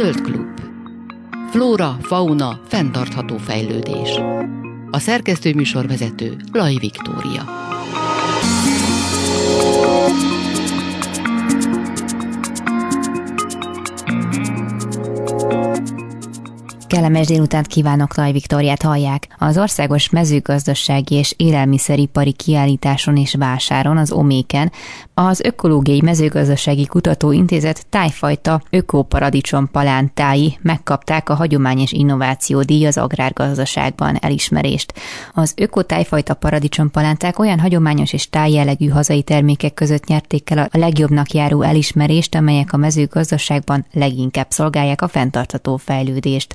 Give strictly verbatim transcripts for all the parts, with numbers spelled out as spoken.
Zöld klub. Flóra, fauna, fenntartható fejlődés. A szerkesztő műsorvezető Laj Viktória. Kellemes délutánt kívánok, Laj Viktóriát hallják. Az Országos Mezőgazdasági és Élelmiszeripari Kiállításon és Vásáron, az oméken, az Ökológiai Mezőgazdasági Kutatóintézet tájfajta ökoparadicsom palántái megkapták a hagyomány és innováció díj az agrárgazdaságban elismerést. Az ökotájfajta paradicsom palánták olyan hagyományos és tájjellegű hazai termékek között nyerték el a legjobbnak járó elismerést, amelyek a mezőgazdaságban leginkább szolgálják a fenntartható fejlődést.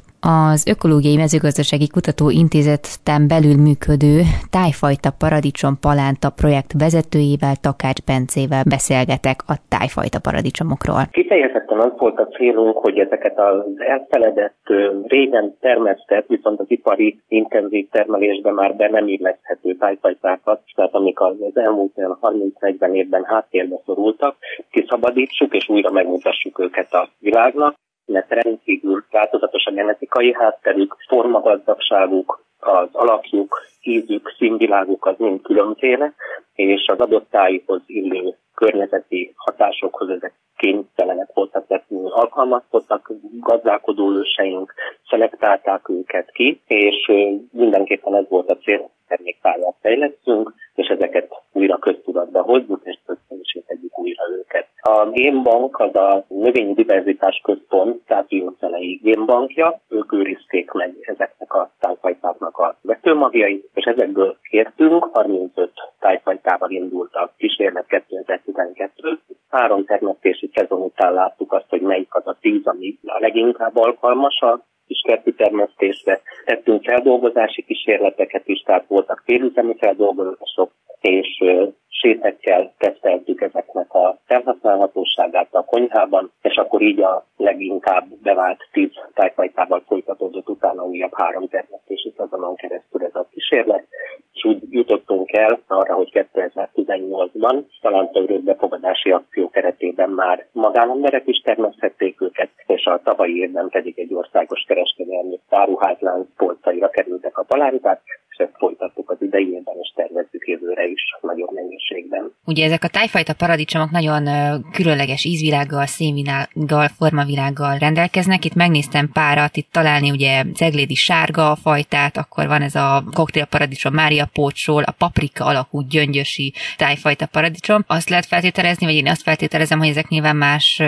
Az Ökológiai Mezőgazdasági Kutatóintézeten belül működő Tájfajta Paradicsom Palánta projekt vezetőjével, Takács Bencével beszélgetek a tájfajta paradicsomokról. Kifejezetten az volt a célunk, hogy ezeket az elfeledett, régen termesztett, viszont az ipari intenzív termelésbe már be nem illeszthető tájfajtákat, tehát amik az elmúlt harminc-negyven évben háttérbe szorultak, kiszabadítsuk és újra megmutassuk őket a világnak, mert rendkívül változatos a genetikai hátterük, formagazdagságuk, az alakjuk, ízük, színviláguk az mind különféle, és az adott tájhoz illő környezeti hatásokhoz ezek kénytelenek voltak, tehát alkalmazkodtak, gazdálkodó őseink szelektálták őket ki, és mindenképpen ez volt a cél, termékpályát fejlesztünk, és ezeket újra köztudatba hozzuk, és köztudatosítjuk újra őket. A Gémbank az a Növényi Diverzitás Központ tápiószelei gémbankja, ők őrizték meg ezeknek a tájfajtáknak a vetőmagjait, és ezekből kértünk, harmincöt tájfajtával indult a kísérlet kétezer-tizenkettőben. Három termesztési szezon után láttuk azt, hogy melyik az a tíz, ami a leginkább alkalmas a kiskerti termesztésre. Tettünk feldolgozási kísérleteket is, tehát voltak félüzemi feldolgozások, és sétekkel teszteltük ezeknek a felhasználhatóságát a konyhában, és akkor így a leginkább bevált tíz tájfajtával folytatódott utána újabb három termesztési szezonon keresztül ez a kísérlet, és úgy jutottunk el arra, hogy kétezer-tizennyolcban Palánta örökbefogadási akció keretében már magánemberek is termeszthették őket, és a tavalyi évben pedig egy országos kereskedelmi táruházlánc polcaira kerültek a palánták, és ezt folytattuk az idejében, és tervezzük jövőre is nagyobb mennyiségben. Ugye ezek a tájfajta paradicsomok nagyon különleges ízvilággal, színvilággal, formavilággal rendelkeznek. Itt megnéztem párat, itt találni ugye ceglédi sárga a fajtát, akkor van ez a koktélparadicsom Mária Pócsról, a paprika alakú gyöngyösi tájfajta paradicsom. Azt lehet feltételezni, vagy én azt feltételezem, hogy ezek nyilván más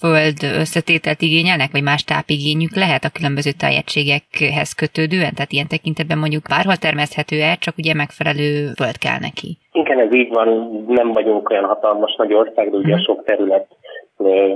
föld összetételt igényelnek, vagy más tápigényük lehet a különböző tájegységekhez kötődően, tehát ilyen tekintetben mondjuk bárhol termeszthető-e, csak ugye megfelelő föld kell neki. Igen, ez így van, nem vagyunk olyan hatalmas nagy ország, de ugye a sok terület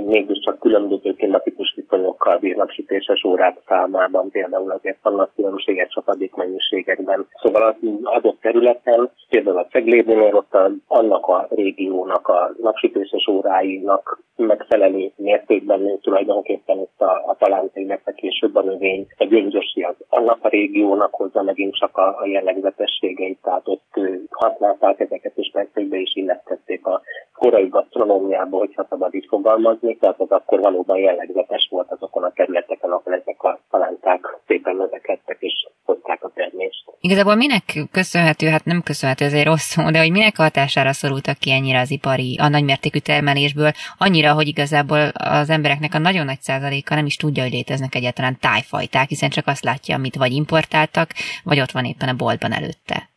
mégiscsak különböző klimatikus viszonyokkal bírnak sütéses órák számában, például azért vannak különbségek csapadék mennyiségekben. Szóval az adott területen, például a ceglédénél ott a, annak a régiónak a napsütéses óráinak megfelelő mértékben nő tulajdonképpen itt a, a palánta, illetve később a növény, a gyöngyösi az annak a régiónak hozza megint csak a, a jellegzetességeit, tehát ott használták ezeket és mértékben is illesztették a korai gasztronómiába, hogyha szabad így fogalmazni, tehát az akkor valóban jellegzetes volt azokon a területeken, ahol ezek a palánták szépen növekedtek és hozták a termést. Igazából minek köszönhető, hát nem köszönhető, ez egy rossz szó, de hogy minek hatására szorultak ki ennyire az ipari, a nagymértékű termelésből, annyira, hogy igazából az embereknek a nagyon nagy százaléka nem is tudja, hogy léteznek egyáltalán tájfajták, hiszen csak azt látja, amit vagy importáltak, vagy ott van éppen a boltban előtte.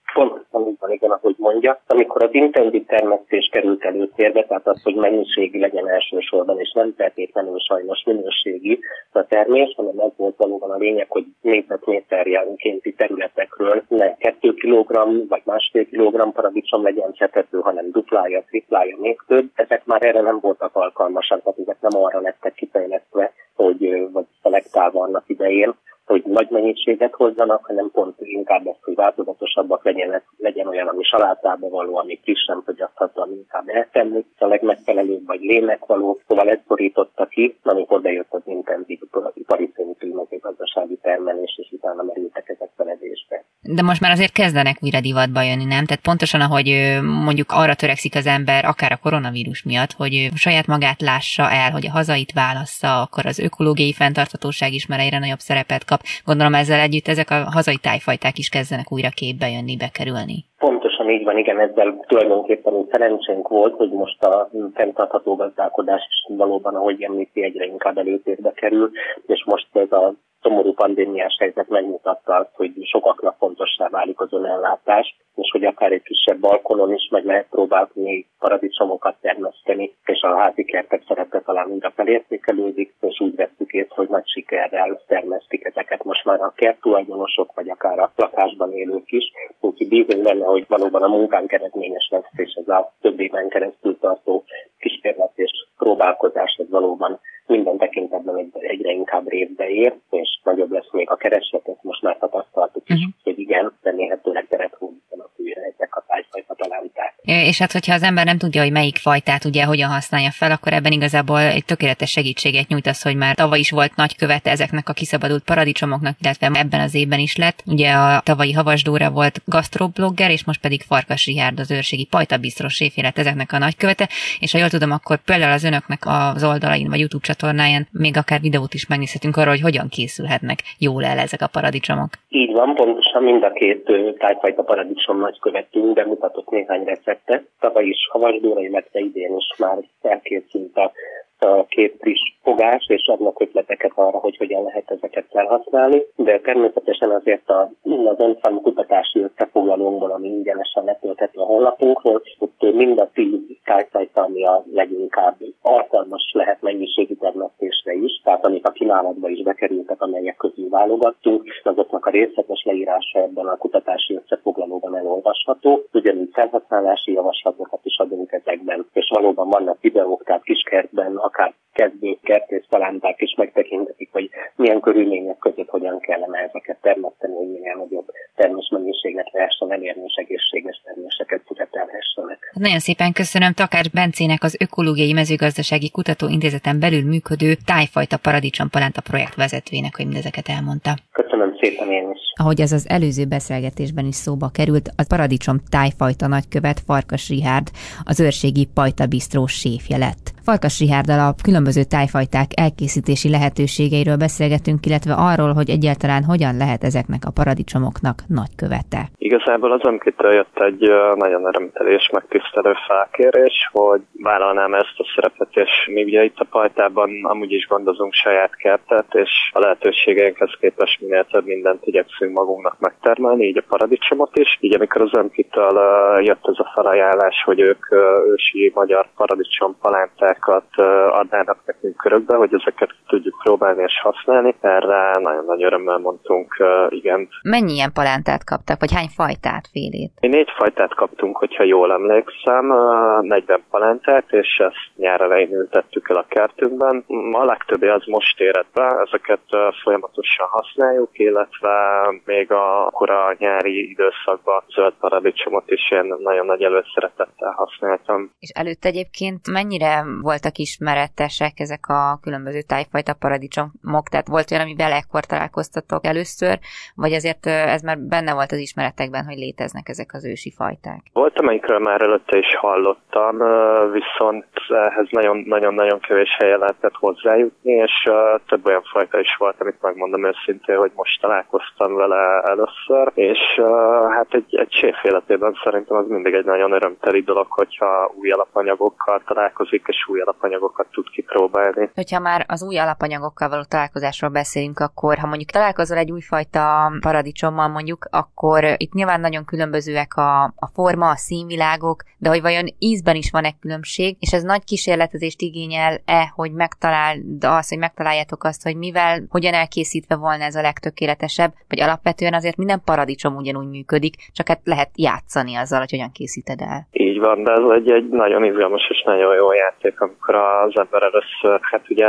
Igen, ahogy mondja, amikor az intenzív termesztés került előtérbe, tehát az, hogy mennyiségi legyen elsősorban, és nem feltétlenül sajnos minőségi a termés, hanem az volt valóban a lényeg, hogy négyzetméterjenkénti területekről ne kettő kilogramm vagy másfél kilogramm paradicsom legyen csetető, hanem duplája, triplája, még több. Ezek már erre nem voltak alkalmasak, tehát ezek nem arra lettek kifejlesztve, hogy vagy szelektálva annak idején, hogy nagy mennyiséget hozzanak, hanem pont inkább ezt, hogy változatosabbak legyenek, legyen olyan, ami salátába való, ami frissen fogyasztható, ami inkább eltenni, a legmegfelelőbb vagy lének való, szóval ez borította ki, amikor bejött az intenzív ipari szintű mezőgazdasági termelés, és utána merültek ezek feledésbe. De most már azért kezdenek újra divatba jönni, nem? Tehát pontosan, ahogy mondjuk arra törekszik az ember, akár a koronavírus miatt, hogy saját magát lássa el, hogy a hazait válassza, akkor az ökológiai fenntarthatóság is már egyre nagyobb szerepet kap. Gondolom ezzel együtt ezek a hazai tájfajták is kezdenek újra képbe jönni, bekerülni. Pontosan így van, igen, ezzel tulajdonképpen úgy szerencsénk volt, hogy most a fenntartható gazdálkodás is valóban, ahogy említi, egyre inkább előtérbe kerül, és most ez a szomorú pandémiás helyzet megmutatta azt, hogy sokaknak fontossá válik az önellátás, és hogy akár egy kisebb balkonon is meg lehet próbálni paradicsomokat termeszteni, és a házi kertek szerepe talán újra felértékelődik, és úgy vettük észre, hogy nagy sikerrel termesztik ezeket most már a kerttulajdonosok, vagy akár a lakásban élők is, úgyhogy bízunk benne, hogy valóban a munkánk eredményes lesz, és ez a több éven keresztül tartó kísérlet és próbálkozás, ez valóban minden tekintetben egyre inkább révbe ér, és nagyobb lesz még a kereslet, ezt most már tapasztaltuk is, uh-huh. hogy igen, remélhetőleg teret hódítanak újra ezek a tájfajta találták. És hát, hogyha az ember nem tudja, hogy melyik fajtát ugye hogyan használja fel, akkor ebben igazából egy tökéletes segítséget nyújt az, hogy már tavaly is volt nagy követe ezeknek a kiszabadult paradicsomoknak, illetve ebben az évben is lett. Ugye a tavalyi Havas Dóra volt gasztroblogger, és most pedig Farkas Richárd, az őrségi Pajtabisztró séf lett ezeknek a nagykövete, és ha jól tudom, akkor például az önöknek az oldalain vagy YouTube tornáján még akár videót is megnézhetünk arról, hogy hogyan készülhetnek jól el ezek a paradicsomok. Így van, pontosan mind a két tájfajta paradicsom nagykövetünk bemutatott néhány receptet. Tavaly is Havas Dóra, illetve idén is már elkészült a a két friss fogás, és adnak ötleteket arra, hogy hogyan lehet ezeket felhasználni, de természetesen azért a, az önszámú kutatási összefoglalónkból, ami ingyenesen letölthető a honlapunkról, ott mind a tíz tájfajta, ami a leginkább alkalmas lehet mennyiségi termesztésre is, tehát amik a kínálatba is bekerültek, amelyek közül válogattunk, azoknak a részletes leírása ebben a kutatási összefoglalóban elolvasható, ugyanúgy felhasználási javaslatokat is adunk ezekben, és valóban vannak videók, tehát kiskertben akár kezdők, kertészpalánták is megtekintetik, hogy milyen körülmények között hogyan kellene ezeket termeszteni, hogy milyen nagyobb termésmennyiséget lehessen elérni, és egészséges terméseket születelhessenek. Nagyon szépen köszönöm Takács Bencének, az Ökológiai Mezőgazdasági Kutatóintézeten belül működő Tájfajta Paradicsom Palánta projekt vezetőjének, hogy mindezeket elmondta. Köszönöm szépen én is. Ahogy az az előző beszélgetésben is szóba került, a paradicsom tájfajta nagykövet Farkas Richárd az őrségi Pajtabisztró séfje lett. Farkas Richárddal a különböző tájfajták elkészítési lehetőségeiről beszélgetünk, illetve arról, hogy egyáltalán hogyan lehet ezeknek a paradicsomoknak nagykövete. Igazából azonkitől jött egy nagyon örömteli és megtisztelő felkérés, hogy vállalnám ezt a szerepet, és mi ugye itt a Pajtában amúgy is gondozunk saját kertet, és a lehetőségeinkhez képest minél több mindent igyekszünk magunknak megtermelni, így a paradicsomot is. Így amikor az önkitől jött ez a felajánlás, hogy ők ősi magyar paradicsom palánták adnának nekünk körökbe, hogy ezeket tudjuk próbálni és használni. Erre nagyon nagy örömmel mondtunk uh, igent. Mennyi ilyen palántát kaptak, vagy hány fajtát, félét? Mi négy fajtát kaptunk, hogyha jól emlékszem, uh, negyven palántát, és ezt nyár elején ültettük el a kertünkben. A legtöbbé az most érett be, ezeket uh, folyamatosan használjuk, illetve még a kora nyári időszakban zöld paradicsomot is én nagyon nagy előszeretettel használtam. És előtt egyébként mennyire voltak ismeretesek ezek a különböző tájfajta paradicsomok, tehát volt olyan, amivel ekkor találkoztatok először, vagy azért ez már benne volt az ismeretekben, hogy léteznek ezek az ősi fajták? Volt, amelyikről már előtte is hallottam, viszont ehhez nagyon-nagyon kevés helyen lehetett hozzájutni, és több olyan fajta is volt, amit megmondom őszintén, hogy most találkoztam vele először, és hát egy, egy séf életében szerintem az mindig egy nagyon örömteli dolog, hogyha új alapanyagokkal találkozik, és új alapanyagokat tud kipróbálni. Hogyha már az új alapanyagokkal való találkozásról beszélünk, akkor ha mondjuk találkozol egy újfajta paradicsommal mondjuk, akkor itt nyilván nagyon különbözőek a, a forma, a színvilágok, de hogy vajon ízben is van-e különbség, és ez nagy kísérletezést igényel-e, hogy megtaláld azt, hogy megtaláljátok azt, hogy mivel, hogyan elkészítve volna ez a legtökéletesebb, vagy alapvetően azért minden paradicsom ugyanúgy működik, csak hát lehet játszani azzal, hogy hogyan készíted el. Így van, de ez egy, egy nagyon izgalmas és nagyon jó játék, amikor az ember először hát ugye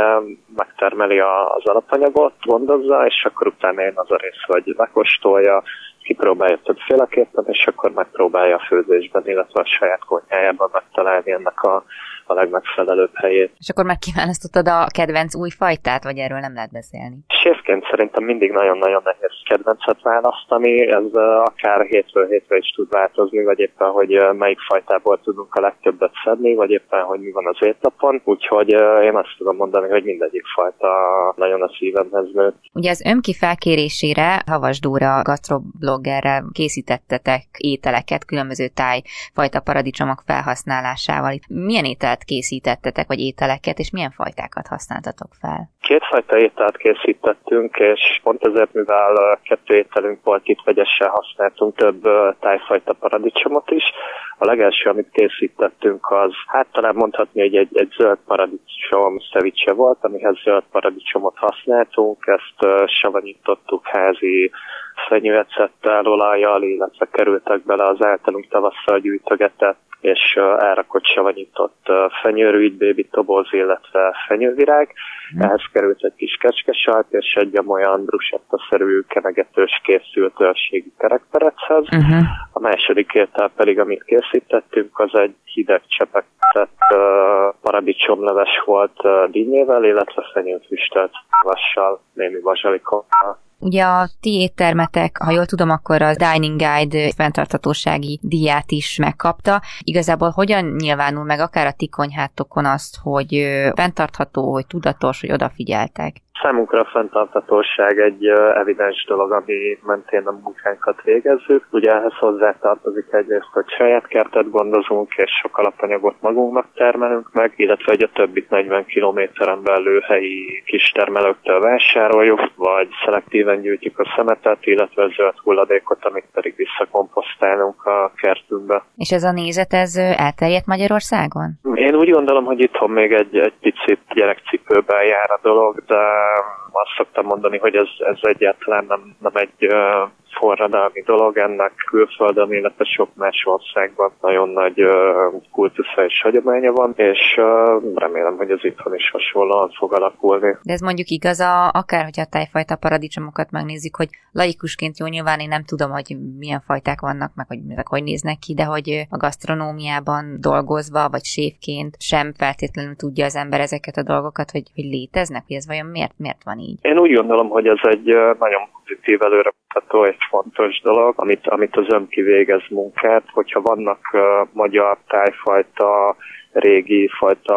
megtermeli az alapanyagot, gondozza, és akkor utána jön az a rész, hogy megkóstolja, kipróbálja többféleképpen, és akkor megpróbálja a főzésben, illetve a saját konyhájában megtalálni ennek a, a legmegfelelőbb helyét. És akkor megkiválasztottad a kedvenc új fajtát, vagy erről nem lehet beszélni? Séfként szerintem mindig nagyon-nagyon nehéz kedvencet választani, ez akár hétről hétre is tud változni, vagy éppen, hogy melyik fajtából tudunk a legtöbbet szedni, vagy éppen, hogy mi van az étlapon, úgyhogy én azt tudom mondani, hogy mindegyik fajta nagyon a szívemhez nőtt. Ugye az önki felkérésére Havas Dóra gasztroblog erre készítettetek ételeket különböző tájfajta paradicsomok felhasználásával. Milyen ételt készítettetek, vagy ételeket, és milyen fajtákat használtatok fel? Kétfajta ételt készítettünk, és pont ezért, mivel kettő ételünk volt, itt vegyesen használtunk több tájfajta paradicsomot is. A legelső, amit készítettünk, az hát talán mondhatni, hogy egy, egy zöld paradicsom szevicse volt, amihez zöld paradicsomot használtunk, ezt savanyítottuk házi fenyőecettel, olajjal, illetve kerültek bele az általunk tavasszal gyűjtögetett és elrakott savanyított fenyőrűgy, bébi toboz, illetve fenyővirág. Ehhez került egy kis kecskesalt, és egy olyan bruschetta-szerű kenegetős készült őrségi kerekperechez. Uh-huh. A második étel pedig, amit készítettünk, az egy hideg csepegtetett uh, paradicsomleves volt uh, dinnyével, illetve fenyőfüstelt vassal, némi bazsalikommal. Ugye a ti éttermetek, ha jól tudom, akkor a Dining Guide fenntarthatósági díját is megkapta. Igazából hogyan nyilvánul meg akár a ti konyhátokon azt, hogy fenntartható, hogy tudatos, hogy odafigyeltek? Számunkra a fenntarthatóság egy evidens dolog, ami mentén a munkánkat végezzük. Ugye ehhez hozzátartozik egyrészt, hogy saját kertet gondozunk, és sok alapanyagot magunknak termelünk meg, illetve hogy a többit negyven kilométeren belül helyi kistermelőktől vásároljuk, vagy szelektíven gyűjtjük a szemetet, illetve a zöld hulladékot, amit pedig visszakomposztálunk a kertünkbe. És ez a nézet, ez elterjedt Magyarországon? Én úgy gondolom, hogy itthon még egy, egy picit gyerekcipőben jár a dolog, de azt szoktam mondani, hogy ez, ez egyáltalán nem, nem egy uh, forradalmi dolog, ennek külföldön, illetve sok más országban nagyon nagy uh, kultusza és hagyománya van, és uh, remélem, hogy ez itthon is hasonlóan fog alakulni. De ez mondjuk igaz, a, akár hogyha a tájfajta paradicsomokat megnézzük, hogy laikusként jó, nyilván én nem tudom, hogy milyen fajták vannak, meg hogy, meg hogy néznek ki, de hogy a gasztronómiában dolgozva, vagy séfként sem feltétlenül tudja az ember ezeket a dolgokat, hogy, hogy léteznek, hogy ez vajon miért, miért van így? Én úgy gondolom, hogy ez egy nagyon pozitív, előremutató és fontos dolog, amit, amit az önki végez munkát, hogyha vannak uh, magyar tájfajta, régi fajta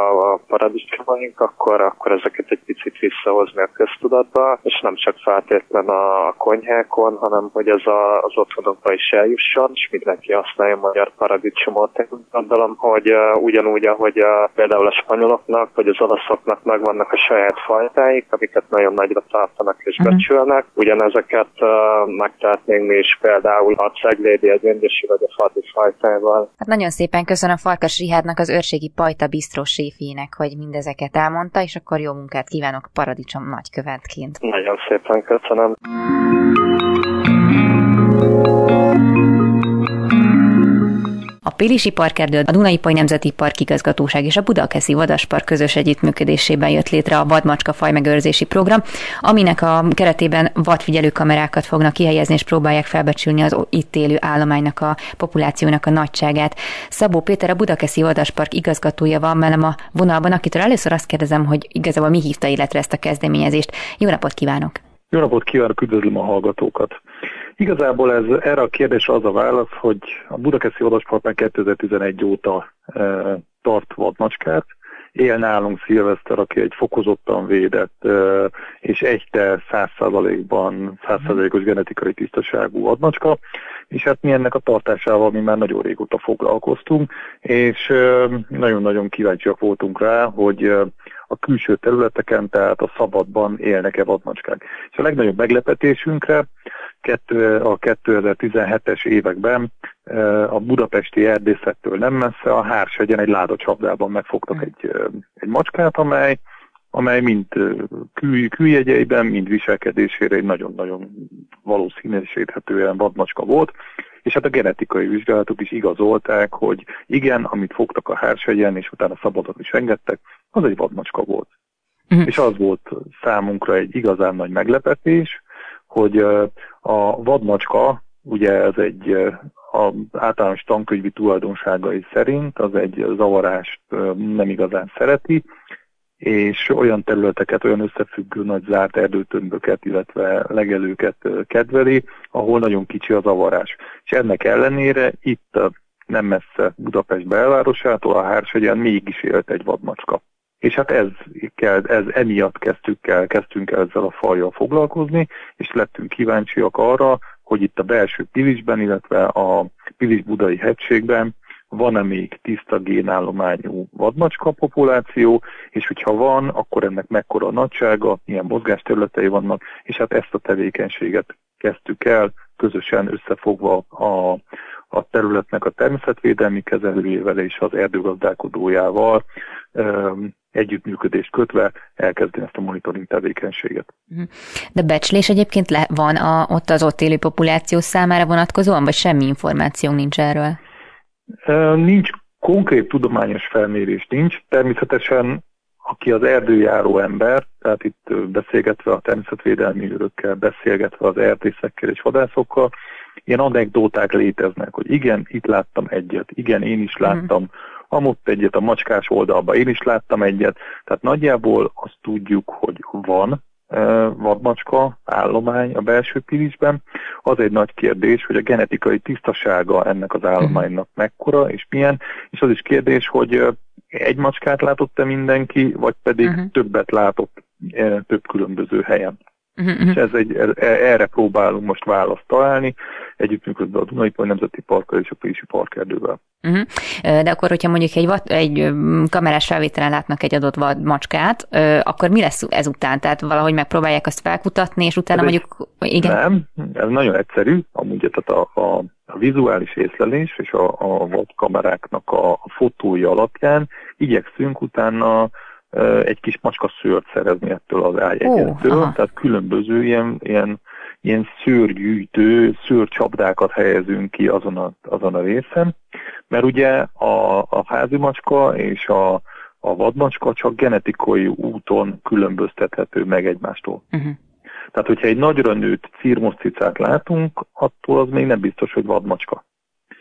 paradicsomaink, akkor, akkor ezeket egy picit visszahozni a köztudatba, és nem csak feltétlen a konyhákon, hanem hogy ez a, az otthonokba is eljusson, és mindenki használja magyar paradicsomot. Én gondolom, hogy uh, ugyanúgy, ahogy uh, például a spanyoloknak, vagy az olaszoknak megvannak a saját fajtáik, amiket nagyon nagyra tartanak és uh-huh. becsülnek. Ugyanezeket uh, megtehetnénk mi is például a ceglédi, egy gyöngyösi vagy a fadi fajtával. Hát nagyon szépen köszönöm Farkas Richárdnak, az őrségi Pajtabisztró séfjének, hogy mindezeket elmondta, és akkor jó munkát kívánok paradicsom nagykövetként. Nagyon szépen köszönöm. A Pilisi Parkerdő, a Duna-Ipoly Nemzeti Park igazgatóság és a Budakeszi Vadaspark közös együttműködésében jött létre a vadmacska fajmegőrzési program, aminek a keretében vadfigyelő kamerákat fognak kihelyezni, és próbálják felbecsülni az itt élő állománynak, a populációnak a nagyságát. Szabó Péter, a Budakeszi Vadaspark igazgatója van velem a vonalban, akitől először azt kérdezem, hogy igazából mi hívta életre ezt a kezdeményezést. Jó napot kívánok! Jó napot kívánok, üdvözlöm a hallgatókat! Igazából ez, erre a kérdésre az a válasz, hogy a Budakeszi Vadaspark már kétezer-tizenegy óta e, tart vadmacskát. Él nálunk Szilveszter, aki egy fokozottan védett e, és egyte száz százalékban száz százalékos genetikai tisztaságú vadmacska, és hát mi ennek a tartásával mi már nagyon régóta foglalkoztunk, és e, nagyon-nagyon kíváncsiak voltunk rá, hogy e, a külső területeken, tehát a szabadban élnek-e vadmacskák. És a legnagyobb meglepetésünkre a kétezer-tizenhetes években a budapesti erdészettől nem messze a Hárshegyen egy ládacsapdában megfogtak egy, egy macskát, amely amely mind kül, küljegyeiben, mind viselkedésére egy nagyon-nagyon valószínűsíthetően vadmacska volt, és hát a genetikai vizsgálatok is igazolták, hogy igen, amit fogtak a Hárshegyen, és utána szabadon is engedtek, az egy vadmacska volt. Mm. És az volt számunkra egy igazán nagy meglepetés, hogy a vadmacska, ugye ez egy az általános tankönyvi tulajdonságai szerint, az egy zavarást nem igazán szereti, és olyan területeket, olyan összefüggő nagy zárt erdőtömböket, illetve legelőket kedveli, ahol nagyon kicsi a zavarás. És ennek ellenére itt nem messze Budapest belvárosától a Hárshegyen mégis élt egy vadmacska. És hát ez, ez emiatt kezdtük el, kezdtünk el ezzel a fajjal foglalkozni, és lettünk kíváncsiak arra, hogy itt a belső Pilisben, illetve a Pilis-Budai hegységben van-e még tiszta génállományú vadmacska populáció, és hogyha van, akkor ennek mekkora a nagysága, milyen mozgásterületei vannak, és hát ezt a tevékenységet kezdtük el, közösen összefogva a, a területnek a természetvédelmi kezelőjével és az erdőgazdálkodójával, um, együttműködést kötve elkezdeni ezt a monitoring tevékenységet. De becslés egyébként le van a, ott az ott élő populáció számára vonatkozóan, vagy semmi információ nincs erről? Nincs konkrét tudományos felmérés, nincs. Természetesen, aki az erdőjáró ember, tehát itt beszélgetve a természetvédelmi őrökkel, beszélgetve az erdészekkel és vadászokkal, ilyen anekdóták léteznek, hogy igen, itt láttam egyet, igen, én is láttam, mm. amott egyet, a macskás oldalban én is láttam egyet, tehát nagyjából azt tudjuk, hogy van vadmacska állomány a belső Pilisben. Az egy nagy kérdés, hogy a genetikai tisztasága ennek az állománynak mekkora és milyen, és az is kérdés, hogy egy macskát látott-e mindenki, vagy pedig uh-huh. többet látott több különböző helyen. Uh-huh. És ez egy, erre próbálunk most választ találni, együttműködve a Duna-Ipoly Nemzeti Parkkal és a Pilisi Parkerdővel. Uh-huh. De akkor, hogyha mondjuk egy, vad, egy kamerás felvételen látnak egy adott vad macskát, akkor mi lesz ezután? Tehát valahogy megpróbálják azt felkutatni, és utána ez mondjuk... Igen? Nem, ez nagyon egyszerű. Amúgy tehát a, a, a vizuális észlelés és a, a vad kameráknak a, a fotója alapján igyekszünk utána egy kis macska szőrt szerezni ettől az ájegyettől, oh, tehát különböző ilyen, ilyen, ilyen szőrgyűjtő, szőrcsapdákat helyezünk ki azon a, azon a részen, mert ugye a, a házi macska és a, a vadmacska csak genetikai úton különböztethető meg egymástól. Uh-huh. Tehát, hogyha egy nagyra nőtt cirmoszcicát látunk, attól az még nem biztos, hogy vadmacska.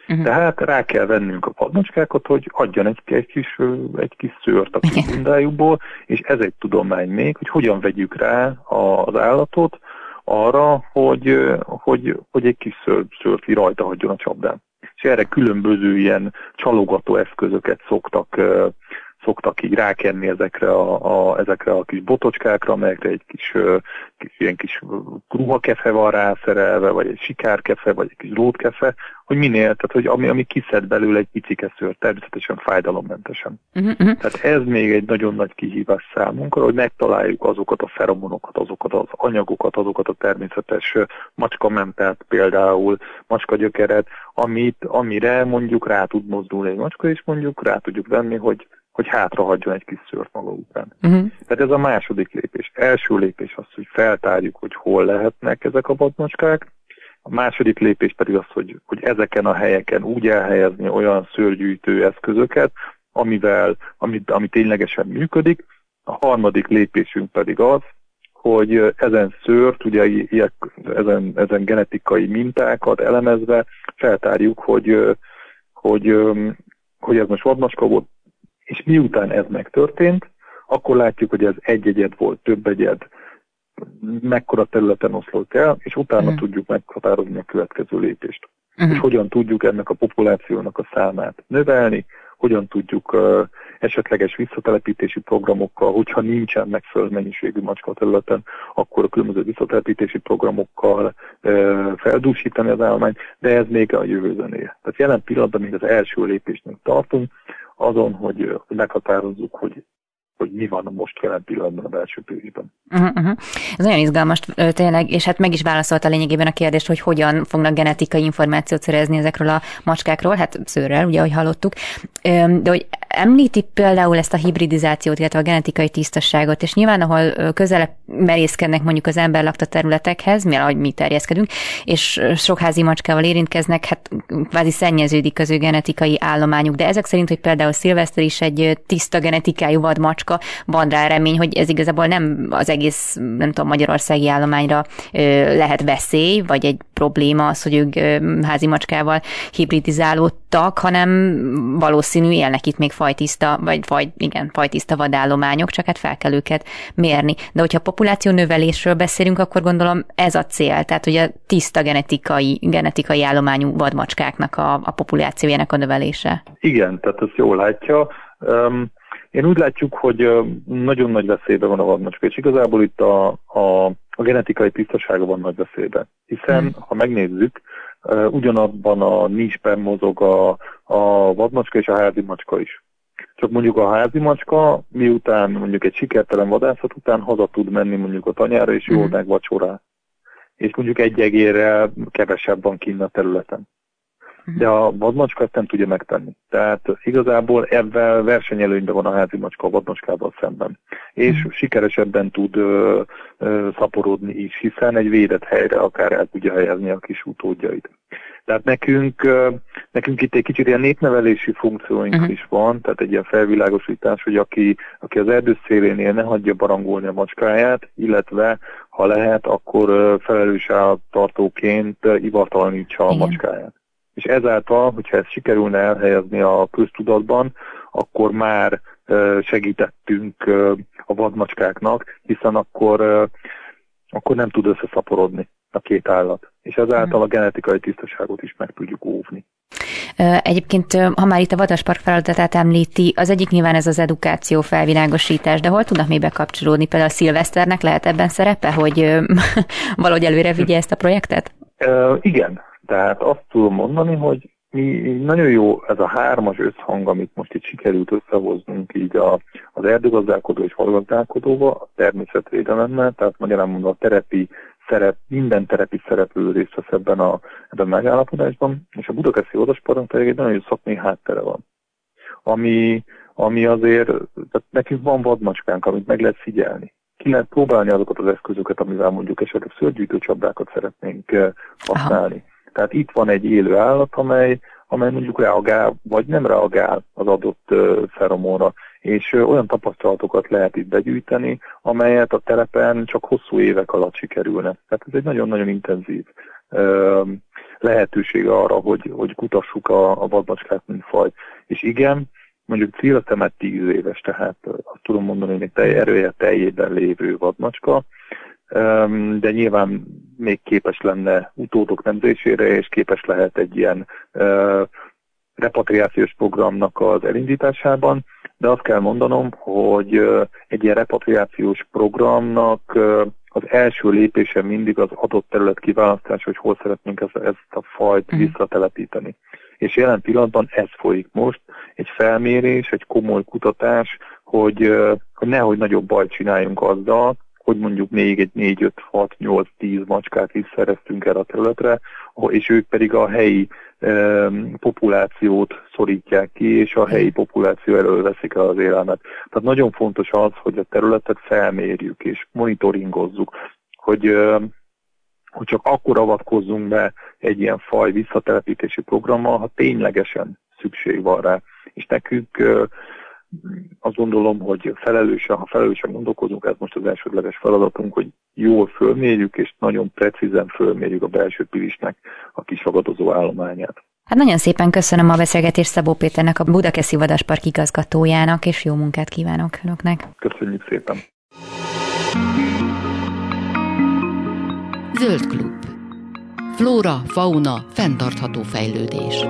Uh-huh. Tehát rá kell vennünk a vadmacskákat, hogy adjan egy, egy, kis, egy kis szőrt a kis bundájukból, és ez egy tudomány még, hogy hogyan vegyük rá az állatot arra, hogy, hogy, hogy egy kis szőr, szőrt ki rajta hagyjon a csapdán. És erre különböző ilyen csalogató eszközöket szoktak, szoktak így rákenni ezekre a, a, ezekre a kis botocskákra, amelyekre egy kis, kis, ilyen kis ruhakefe van rászerelve, vagy egy sikárkefe, vagy egy kis drótkefe, hogy minél, tehát hogy ami, ami kiszed belőle egy picike szőr, természetesen fájdalommentesen. Uh-huh. Tehát ez még egy nagyon nagy kihívás számunkra, hogy megtaláljuk azokat a feromonokat, azokat az anyagokat, azokat a természetes macskamentát, például macskagyökeret, amit, amire mondjuk rá tud mozdulni egy macska, és mondjuk rá tudjuk venni, hogy hogy hátrahagyjon egy kis szőrt maga után. Uh-huh. Tehát ez a második lépés. Első lépés az, hogy feltárjuk, hogy hol lehetnek ezek a vadmacskák. A második lépés pedig az, hogy, hogy ezeken a helyeken úgy elhelyezni olyan szőrgyűjtő eszközöket, amivel, ami, ami ténylegesen működik. A harmadik lépésünk pedig az, hogy ezen szőrt, ugye ilyen, ezen, ezen genetikai mintákat elemezve feltárjuk, hogy, hogy, hogy ez most vadmacska volt, és miután ez megtörtént, akkor látjuk, hogy ez egy egyed volt, több egyed, mekkora területen oszlott el, és utána mm. tudjuk meghatározni a következő lépést. Mm. És hogyan tudjuk ennek a populációnak a számát növelni, hogyan tudjuk uh, esetleges visszatelepítési programokkal, hogyha nincsen megfelelő mennyiségű macska területen, akkor a különböző visszatelepítési programokkal uh, feldúsítani az állományt, de ez még a jövő zenéje. Tehát jelen pillanatban még az első lépésnek tartunk, azon, hogy meghatározzuk, hogy, hogy mi van most jelen pillanatban a belső pőriben. Uh-huh, uh-huh. Ez nagyon izgalmas tényleg, és hát meg is válaszolta lényegében a kérdést, hogy hogyan fognak genetikai információt szerezni ezekről a macskákról, hát szőrrel, ugye, ahogy hallottuk. De hogy említi például ezt a hibridizációt, illetve a genetikai tisztasságot, és nyilván, ahol közelebb merészkednek mondjuk az emberlakta területekhez, mivel ahogy mi terjeszkedünk, és sok házi macskával érintkeznek, hát kvázi szennyeződik az ő genetikai állományuk. De ezek szerint, hogy például Szilveszter is egy tiszta genetikájú vadmacska, van rá remény, hogy ez igazából nem az egész, nem tudom, magyarországi állományra lehet veszély, vagy egy probléma az, hogy ők házi macskával hibridizálódtak, hanem valószínű élnek itt még fajtiszta, vagy, vagy igen, fajtiszta vadállományok, csak hát fel kell őket mérni. De hogyha populáció növelésről beszélünk, akkor gondolom ez a cél, tehát hogy a tiszta genetikai, genetikai állományú vadmacskáknak a, a populációjának a növelése. Igen, tehát ezt jól látja. Um, én úgy látjuk, hogy nagyon nagy veszélyben van a vadmacska, és igazából itt a, a, a genetikai tisztasága van nagy veszélyben. Hiszen, hmm. ha megnézzük, uh, ugyanabban a nincsben mozog a, a vadmacska és a házi macska is. Csak mondjuk a házi macska, miután mondjuk egy sikertelen vadászat után haza tud menni mondjuk a tanyára, és jól megvacsorál. És mondjuk egy egérrel kevesebb van kinn a területen. De a vadmacska ezt nem tudja megtenni. Tehát igazából ebben versenyelőnyben van a házi macska a vadmacskával szemben. És sikeresebben tud ö, ö, szaporodni is, hiszen egy védett helyre akár el tudja helyezni a kis utódjait. Tehát nekünk, nekünk itt egy kicsit ilyen népnevelési funkcióink uh-huh. is van, tehát egy ilyen felvilágosítás, hogy aki, aki az erdős szélénél ne hagyja barangolni a macskáját, illetve ha lehet, akkor felelős állattartóként ivartalanítsa a macskáját. És ezáltal, hogyha ezt sikerülne elhelyezni a köztudatban, akkor már segítettünk a vadmacskáknak, hiszen akkor, akkor nem tud összeszaporodni a két állat, és ezáltal a genetikai tisztaságot is meg tudjuk óvni. Egyébként, ha már itt a vadaspark feladatát említi, az egyik nyilván ez az edukáció, felvilágosítás, de hol tudnak még bekapcsolódni? Például a Szilveszternek lehet ebben szerepe, hogy valahogy előre vigye ezt a projektet? E, igen, tehát azt tudom mondani, hogy mi nagyon jó ez a hármas összhang, amit most itt sikerült összehoznunk így a, az erdőgazdálkodó és vadgazdálkodóval, a természetvédelemmel, tehát magyarán mondva a terepi szerep, minden terepi szereplő részt vesz ebben a, ebben a megállapodásban, és a Budakeszi Vadasparknak pedig egy nagyon jó szakmai háttere van, ami, ami azért, tehát nekünk van vadmacskánk, amit meg lehet figyelni. Ki lehet próbálni azokat az eszközöket, amivel mondjuk esetleg szőrgyűjtőcsapdákat szeretnénk használni. Aha. Tehát itt van egy élő állat, amely, amely mondjuk reagál, vagy nem reagál az adott uh, feromonra, és olyan tapasztalatokat lehet itt begyűjteni, amelyet a telepen csak hosszú évek alatt sikerülne. Tehát ez egy nagyon-nagyon intenzív ö, lehetőség arra, hogy, hogy kutassuk a, a vadmacskát, mint faj. És igen, mondjuk Szilveszter tíz éves, tehát azt tudom mondani, hogy még telj, erője teljében lévő vadmacska, ö, de nyilván még képes lenne utódok nemzésére, és képes lehet egy ilyen ö, repatriációs programnak az elindításában, de azt kell mondanom, hogy egy ilyen repatriációs programnak az első lépése mindig az adott terület kiválasztása, hogy hol szeretnénk ezt a fajt visszatelepíteni. És jelen pillanatban ez folyik most, egy felmérés, egy komoly kutatás, hogy, hogy nehogy nagyobb bajt csináljunk azzal, hogy mondjuk még egy négy, öt, hat, nyolc, tíz macskát visszaszereztünk el a területre, és ők pedig a helyi populációt szorítják ki, és a helyi populáció elől veszik el az élelmet. Tehát nagyon fontos az, hogy a területet felmérjük és monitoringozzuk, hogy, hogy csak akkor avatkozzunk be egy ilyen faj visszatelepítési programmal, ha ténylegesen szükség van rá. És nekünk azt gondolom, hogy felelősen, ha felelősen gondolkozunk, ez most az elsődleges feladatunk, hogy jól fölmérjük, és nagyon precízen fölmérjük a belső Pilisnek a kisragadozó állományát. Hát nagyon szépen köszönöm a beszélgetést Szabó Péternek, a Budakeszi Vadaspark igazgatójának, és jó munkát kívánok önöknek. Köszönjük szépen! Zöld Klub. Flóra, fauna, fenntartható fejlődés.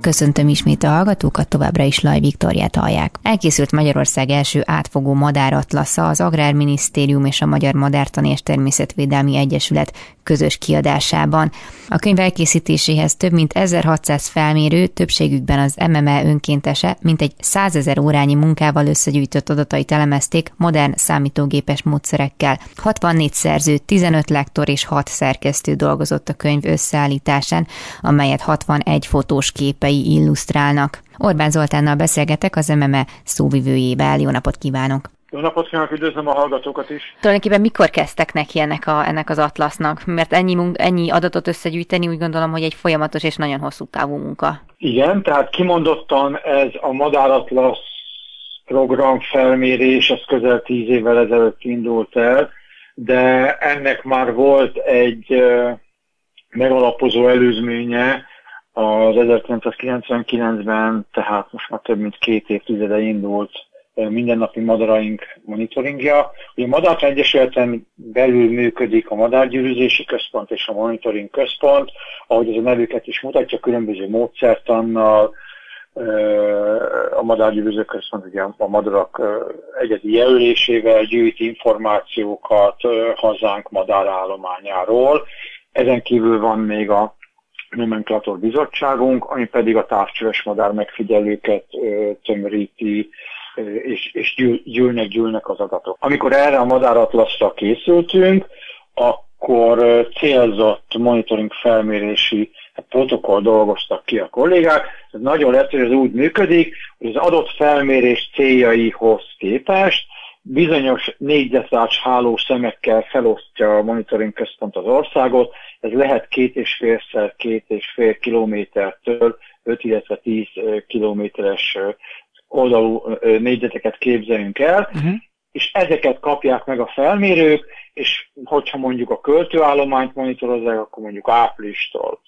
Köszöntöm ismét a hallgatókat, továbbra is Laj Viktóriát hallják. Elkészült Magyarország első átfogó madáratlasza, az Agrárminisztérium és a Magyar Madártani és Természetvédelmi Egyesület közös kiadásában. A könyv elkészítéséhez több mint ezerhatszáz felmérő, többségükben az em em e önkéntese, mintegy százezer órányi munkával összegyűjtött adatait elemezték modern számítógépes módszerekkel. hatvannégy szerző, tizenöt lektor és hat szerkesztő dolgozott a könyv összeállításán, amelyet hatvanegy fotós képei illusztrálnak. Orbán Zoltánnal beszélgetek, az em em e szóvivőjével. Jó napot kívánok! Jó napot kívánok, üdvözlöm a hallgatókat is! Tulajdonképpen mikor kezdtek neki ennek, a, ennek az atlasznak? Mert ennyi, munk, ennyi adatot összegyűjteni, úgy gondolom, hogy egy folyamatos és nagyon hosszú távú munka. Igen, tehát kimondottan ez a madáratlasz program felmérés, az közel tíz évvel ezelőtt indult el, de ennek már volt egy megalapozó előzménye az ezerkilencszázkilencvenkilencben, tehát most már több mint két évtizede indult mindennapi madaraink monitoringja. A Madártani Egyesületen belül működik a Madárgyűrűzési Központ és a Monitoring Központ, ahogy ez a nevüket is mutatja, különböző módszertannal. A Madárgyűrűző Központ ugye a madarak egyedi jelölésével gyűjt információkat hazánk madárállományáról. Ezen kívül van még a Nomenklátor Bizottságunk, ami pedig a távcsöves madár megfigyelőket tömöríti, és, és gyűlnek, gyűlnek az adatok. Amikor erre a madáratlaszra készültünk, akkor célzott monitoring felmérési protokoll dolgoztak ki a kollégák. Ez nagyon lehet, hogy ez úgy működik, hogy az adott felmérés céljaihoz képest bizonyos négyzetlács hálós szemekkel felosztja a monitoring központ az országot. Ez lehet két és félszer két és fél kilométertől öt, illetve tíz kilométeres oldalú négyzeteket képzeljünk el, uh-huh. és ezeket kapják meg a felmérők, és hogyha mondjuk a költőállományt monitorozzák, akkor mondjuk áprilistól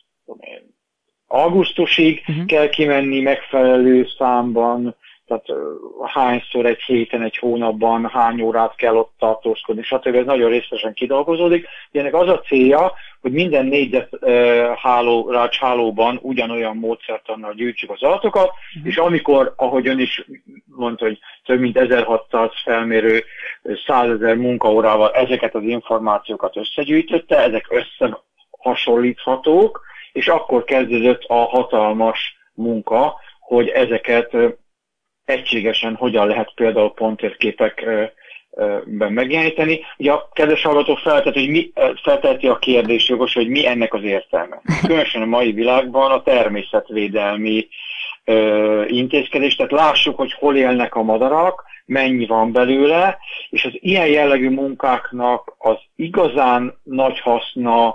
augusztusig uh-huh. kell kimenni megfelelő számban, tehát hányszor egy héten, egy hónapban, hány órát kell ott tartózkodni, stb. Ez nagyon részletesen kidolgozódik. Ennek az a célja, hogy minden négyzethálórács hálóban ugyanolyan módszertannal gyűjtsük az adatokat, uh-huh. és amikor, ahogy ön is mondta, hogy több mint ezerhatszáz felmérő százezer munkaórával ezeket az információkat összegyűjtötte, ezek összehasonlíthatók, és akkor kezdődött a hatalmas munka, hogy ezeket egységesen hogyan lehet például pontérképekben megjeleníteni. Ugye a kedves hallgató feltett, hogy mi, felteti a kérdés jogos, hogy mi ennek az értelme. Különösen a mai világban a természetvédelmi ö, intézkedés, tehát lássuk, hogy hol élnek a madarak, mennyi van belőle, és az ilyen jellegű munkáknak az igazán nagy haszna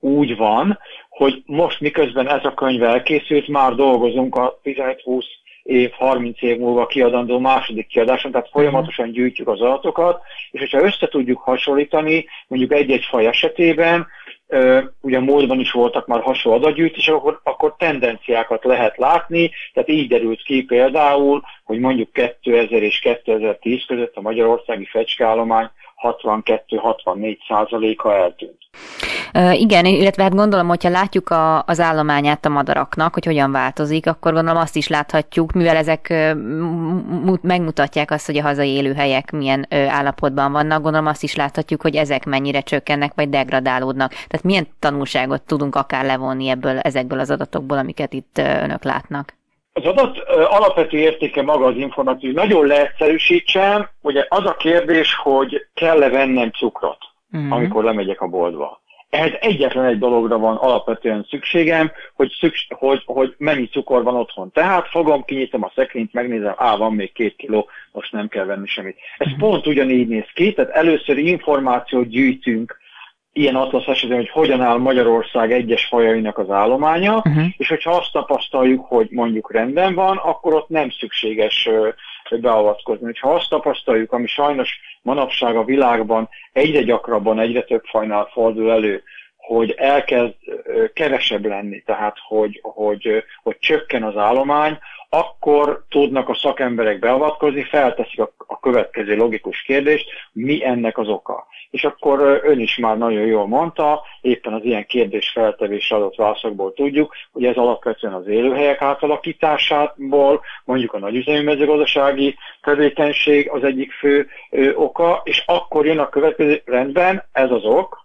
úgy van, hogy most miközben ez a könyv elkészült, már dolgozunk a tizenöt-húsz év, harminc év múlva kiadandó második kiadáson, tehát folyamatosan gyűjtjük az adatokat, és hogyha össze tudjuk hasonlítani, mondjuk egy-egy faj esetében, ugye múltban is voltak már hasonló adatgyűjtések, akkor, akkor tendenciákat lehet látni, tehát így derült ki például, hogy mondjuk kétezer és kétezer-tíz között a magyarországi fecskállomány hatvankettő-hatvannégy százaléka eltűnt. Igen, illetve hát gondolom, hogyha látjuk a, az állományát a madaraknak, hogy hogyan változik, akkor gondolom azt is láthatjuk, mivel ezek megmutatják azt, hogy a hazai élőhelyek milyen állapotban vannak, gondolom azt is láthatjuk, hogy ezek mennyire csökkennek, vagy degradálódnak. Tehát milyen tanulságot tudunk akár levonni ebből, ezekből az adatokból, amiket itt önök látnak? Az adat alapvető értéke maga az információ. Nagyon leegyszerűsítsem, ugye az a kérdés, hogy kell-e vennem cukrot, mm-hmm. amikor lemegyek a boltba. Ehhez egyetlen egy dologra van alapvetően szükségem, hogy, szükség, hogy, hogy mennyi cukor van otthon. Tehát fogom, kinyitom a szekrényt, megnézem, á, van még két kiló, most nem kell venni semmit. Ez mm-hmm. pont ugyanígy néz ki, tehát először információt gyűjtünk ilyen atlasz esetben, hogy hogyan áll Magyarország egyes fajainak az állománya, uh-huh. és hogyha azt tapasztaljuk, hogy mondjuk rendben van, akkor ott nem szükséges beavatkozni. Ha azt tapasztaljuk, ami sajnos manapság a világban egyre gyakrabban, egyre több fajnál fordul elő, hogy elkezd kevesebb lenni, tehát hogy, hogy, hogy csökken az állomány, akkor tudnak a szakemberek beavatkozni, felteszik a, a következő logikus kérdést, mi ennek az oka. és akkor ön is már nagyon jól mondta, éppen az ilyen kérdésfeltevés adott válaszokból tudjuk, hogy ez alapvetően az élőhelyek átalakításából, mondjuk a nagyüzemi mezőgazdasági tevékenység az egyik fő ö, oka, és akkor jön a következő, rendben, ez az ok,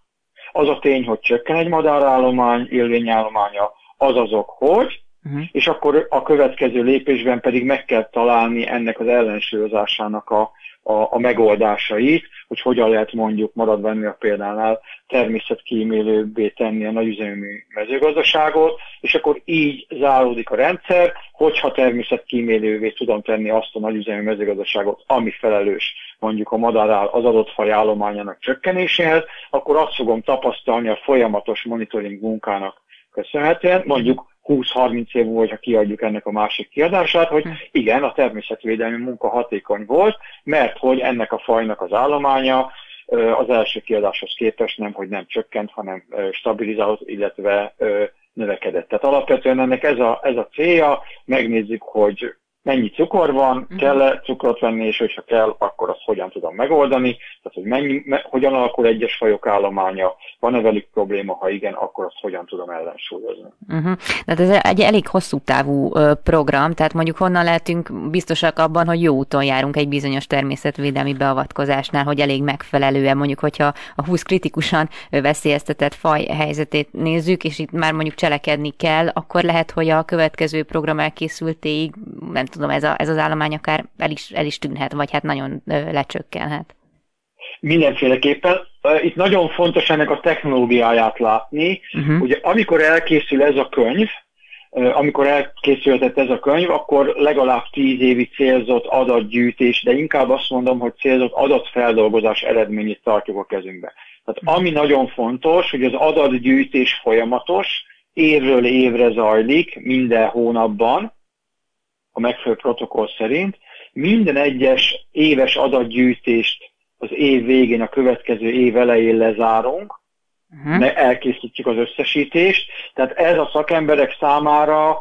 az a tény, hogy csökken egy madárállomány, élvényállománya, az az ok, hogy, uh-huh. és akkor a következő lépésben pedig meg kell találni ennek az ellensúlyozásának a A, a megoldásait, hogy hogyan lehet mondjuk maradva ennél a példánál természetkímélőbbé tenni a nagyüzemű mezőgazdaságot, és akkor így záródik a rendszer, hogyha természetkímélővé tudom tenni azt a nagyüzemű mezőgazdaságot, ami felelős mondjuk a madárál az adott faj állományának csökkenéséhez, akkor azt fogom tapasztalni a folyamatos monitoring munkának köszönhetően, mondjuk húsz-harminc év múlva, hogyha kiadjuk ennek a másik kiadását, hogy igen, a természetvédelmi munka hatékony volt, mert hogy ennek a fajnak az állománya az első kiadáshoz képest nem, hogy nem csökkent, hanem stabilizálódott, illetve növekedett. Tehát alapvetően ennek ez a, ez a célja, megnézzük, hogy mennyi cukor van, uh-huh. kell-e cukrot venni, és hogyha kell, akkor azt hogyan tudom megoldani, tehát hogy mennyi, me, hogyan alakul egyes fajok állománya, van-e velük probléma, ha igen, akkor azt hogyan tudom ellensúlyozni. Uh-huh. Tehát ez egy elég hosszú távú program, tehát mondjuk honnan lehetünk biztosak abban, hogy jó úton járunk egy bizonyos természetvédelmi beavatkozásnál, hogy elég megfelelően, mondjuk, hogyha a húsz kritikusan veszélyeztetett faj helyzetét nézzük, és itt már mondjuk cselekedni kell, akkor lehet, hogy a következő program elkészültéig, nem tudom, ez, a, ez az állomány akár el is, el is tűnhet, vagy hát nagyon lecsökkenhet. Mindenféleképpen. Itt nagyon fontos ennek a technológiáját látni. Uh-huh. Ugye amikor elkészül ez a könyv, amikor elkészülhetett ez a könyv, akkor legalább tíz évi célzott adatgyűjtés, de inkább azt mondom, hogy célzott adatfeldolgozás eredményét tartjuk a kezünkbe. Tehát uh-huh. ami nagyon fontos, hogy az adatgyűjtés folyamatos, évről évre zajlik, minden hónapban, a megfelelő protokoll szerint, minden egyes éves adatgyűjtést az év végén, a következő év elején lezárunk, uh-huh. elkészítjük az összesítést, tehát ez a szakemberek számára,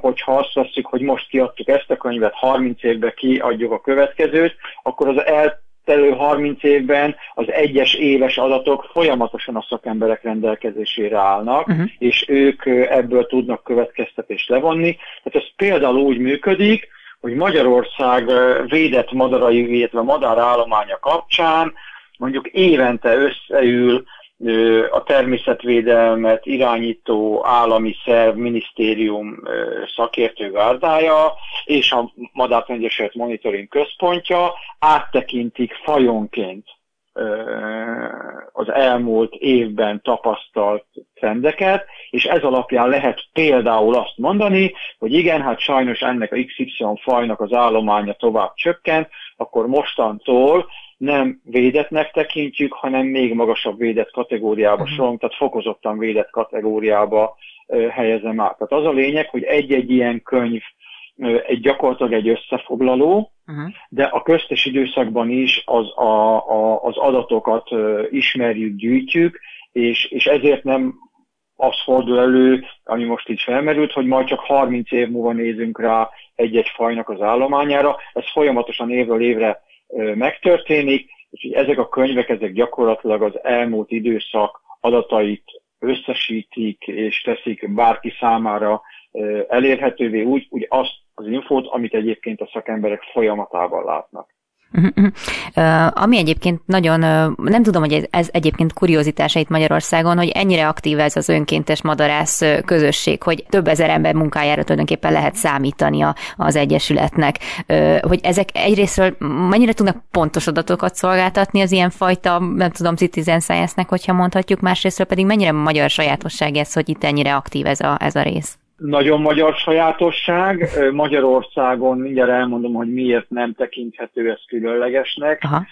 hogyha azt veszük, hogy most kiadtuk ezt a könyvet, harminc évben kiadjuk a következőt, akkor az eltelő harminc évben az egyes éves adatok folyamatosan a szakemberek rendelkezésére állnak, uh-huh. és ők ebből tudnak következtetést levonni. Tehát ez például úgy működik, hogy Magyarország védett madarai, illetve madárállománya kapcsán mondjuk évente összeül a természetvédelmet irányító állami szerv, minisztérium szakértőgárdája és a Madártani és Természetvédelmi Monitoring Központja, áttekintik fajonként az elmúlt évben tapasztalt trendeket, és ez alapján lehet például azt mondani, hogy igen, hát sajnos ennek a iksz ipszilon fajnak az állománya tovább csökkent, akkor mostantól nem védettnek tekintjük, hanem még magasabb védett kategóriába uh-huh. sorolunk, tehát fokozottan védett kategóriába uh, helyezem át. Tehát az a lényeg, hogy egy-egy ilyen könyv uh, egy gyakorlatilag egy összefoglaló, uh-huh. de a köztes időszakban is az, a, a, az adatokat uh, ismerjük, gyűjtjük, és, és ezért nem az fordul elő, ami most így felmerült, hogy majd csak harminc év múlva nézünk rá egy-egy fajnak az állományára. Ez folyamatosan évről évre megtörténik, és ezek a könyvek, ezek gyakorlatilag az elmúlt időszak adatait összesítik, és teszik bárki számára elérhetővé úgy, úgy azt az infót, amit egyébként a szakemberek folyamatában látnak. Ami egyébként nagyon, nem tudom, hogy ez egyébként kuriozitásait Magyarországon, hogy ennyire aktív ez az önkéntes madarász közösség, hogy több ezer ember munkájára tulajdonképpen lehet számítani az Egyesületnek. Hogy ezek egyrésztről mennyire tudnak pontos adatokat szolgáltatni az ilyenfajta, nem tudom, citizen science-nek, hogyha mondhatjuk, másrésztről pedig mennyire magyar sajátosság ez, hogy itt ennyire aktív ez a, ez a rész? Nagyon magyar sajátosság. Magyarországon mindjárt elmondom, hogy miért nem tekinthető ez különlegesnek. Aha.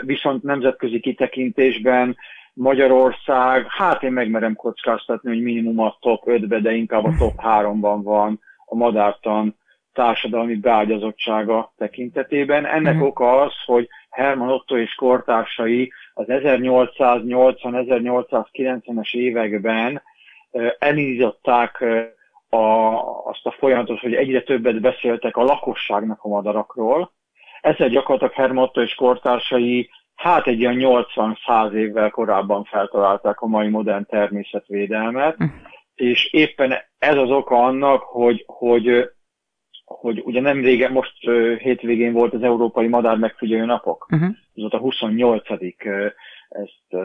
Viszont nemzetközi kitekintésben Magyarország, hát én megmerem kockáztatni, hogy minimum a top ötben, de inkább a top háromban van a madártan társadalmi beágyazottsága tekintetében. Ennek uh-huh. oka az, hogy Hermann Ottó és kortársai az ezernyolcszáznyolcvan-ezernyolcszázkilencvenes években elindították a, azt a folyamatot, hogy egyre többet beszéltek a lakosságnak a madarakról. Ezzel gyakorlatilag Hermann Ottó és kortársai hát egy ilyen nyolcvan-száz évvel korábban feltalálták a mai modern természetvédelmet, és éppen ez az oka annak, hogy, hogy, hogy ugye nem régen, most hétvégén volt az Európai Madár Megfigyelő Napok, uh-huh. ez volt a huszonnyolcadik ezt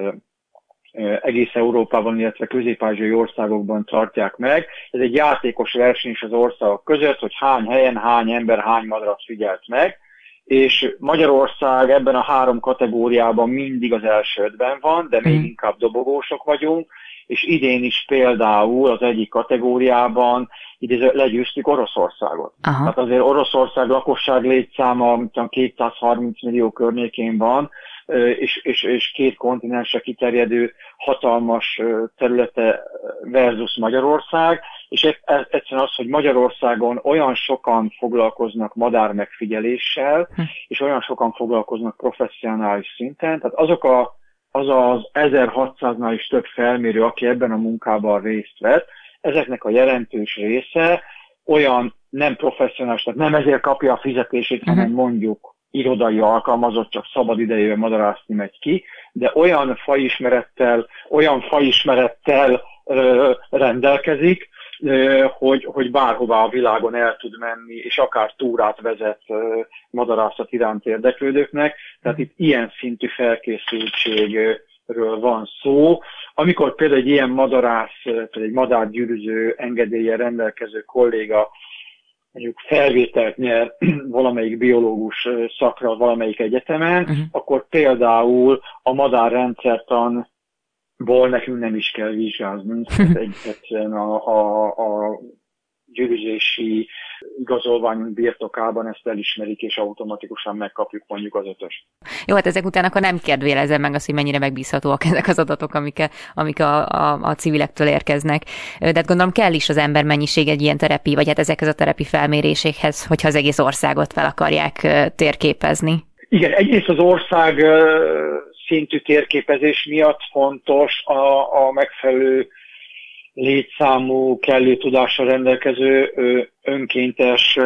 egész Európában, illetve közép-ázsiai országokban tartják meg. Ez egy játékos verseny is az országok között, hogy hány helyen, hány ember, hány madarat figyelt meg, és Magyarország ebben a három kategóriában mindig az első ötben van, de még inkább dobogósok vagyunk, és idén is például az egyik kategóriában így legyőztük Oroszországot. Aha. Tehát azért Oroszország lakosság létszáma kétszázharminc millió környékén van, és, és, és két kontinensre kiterjedő hatalmas területe versus Magyarország, és egyszerűen az, hogy Magyarországon olyan sokan foglalkoznak madármegfigyeléssel, hm. és olyan sokan foglalkoznak professzionális szinten, tehát azok a az az ezerhatszáznál is több felmérő, aki ebben a munkában részt vett, ezeknek a jelentős része olyan nem professzionális, tehát nem ezért kapja a fizetését, hanem uh-huh. mondjuk irodai alkalmazott, csak szabad idejében madarászni megy ki, de olyan fajismerettel, olyan fajismerettel ö, rendelkezik, ö, hogy, hogy bárhová a világon el tud menni, és akár túrát vezet ö, madarászat iránt érdeklődőknek. Tehát itt ilyen szintű felkészültségről van szó. Amikor például egy ilyen madarász, például egy madárgyűrűző engedéllyel rendelkező kolléga mondjuk felvételt nyer valamelyik biológus szakra, valamelyik egyetemen, uh-huh. akkor például a madárrendszertanból nekünk nem is kell vizsgáznunk. Tehát egyszerűen a, a, a gyűrűzési igazolványunk birtokában ezt elismerik, és automatikusan megkapjuk mondjuk az ötös. Jó, hát ezek után akkor nem kedvélezem meg azt, hogy mennyire megbízhatóak ezek az adatok, amik, amik a, a, a civilektől érkeznek. De hát gondolom kell is az ember mennyiség egy ilyen terepi, vagy hát ezekhez a terepi felméréséhez, hogyha az egész országot fel akarják térképezni. Igen, egyrészt az ország szintű térképezés miatt fontos a, a megfelelő létszámú, kellő tudással rendelkező önkéntes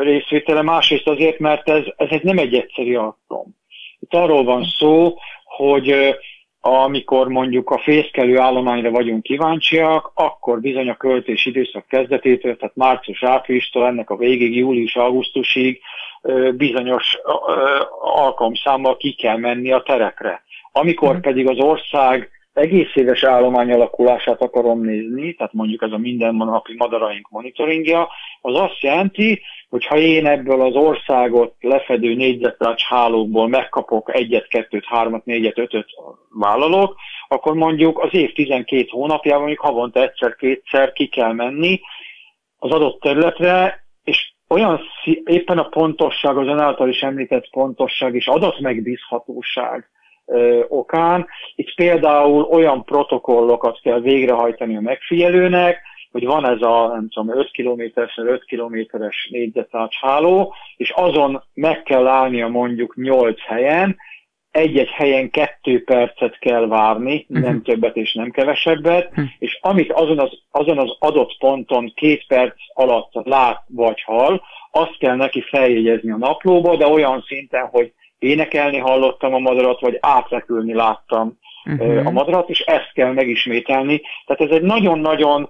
részvétele. Másrészt azért, mert ez, ez nem egy egyszerű alkalom. Itt arról van szó, hogy amikor mondjuk a fészkelő állományra vagyunk kíváncsiak, akkor bizony a költés időszak kezdetétől, tehát március-áprilistól ennek a végig, július-augusztusig bizonyos alkalomszámmal ki kell menni a terekre. Amikor pedig az ország egész éves állomány alakulását akarom nézni, tehát mondjuk ez a mindennapi madaraink monitoringja, az azt jelenti, hogy ha én ebből az országot lefedő négyzetrács hálókból megkapok egyet, kettőt, hármat, négyet, ötöt vállalok, akkor mondjuk az év tizenkét hónapjában mondjuk havonta egyszer-kétszer ki kell menni az adott területre, és olyan éppen a pontosság, az ön által is említett pontosság és adatmegbízhatóság okán. Itt például olyan protokollokat kell végrehajtani a megfigyelőnek, hogy van ez a nem tudom, öt kilométeres, öt kilométeres négyzetrács háló, és azon meg kell állnia mondjuk nyolc helyen, egy-egy helyen kettő percet kell várni, nem többet és nem kevesebbet, és amit azon az, azon az adott ponton két perc alatt lát vagy hall, azt kell neki feljegyezni a naplóba, de olyan szinten, hogy énekelni hallottam a madarat, vagy átrepülni láttam uh-huh. a madarat, és ezt kell megismételni. Tehát ez egy nagyon-nagyon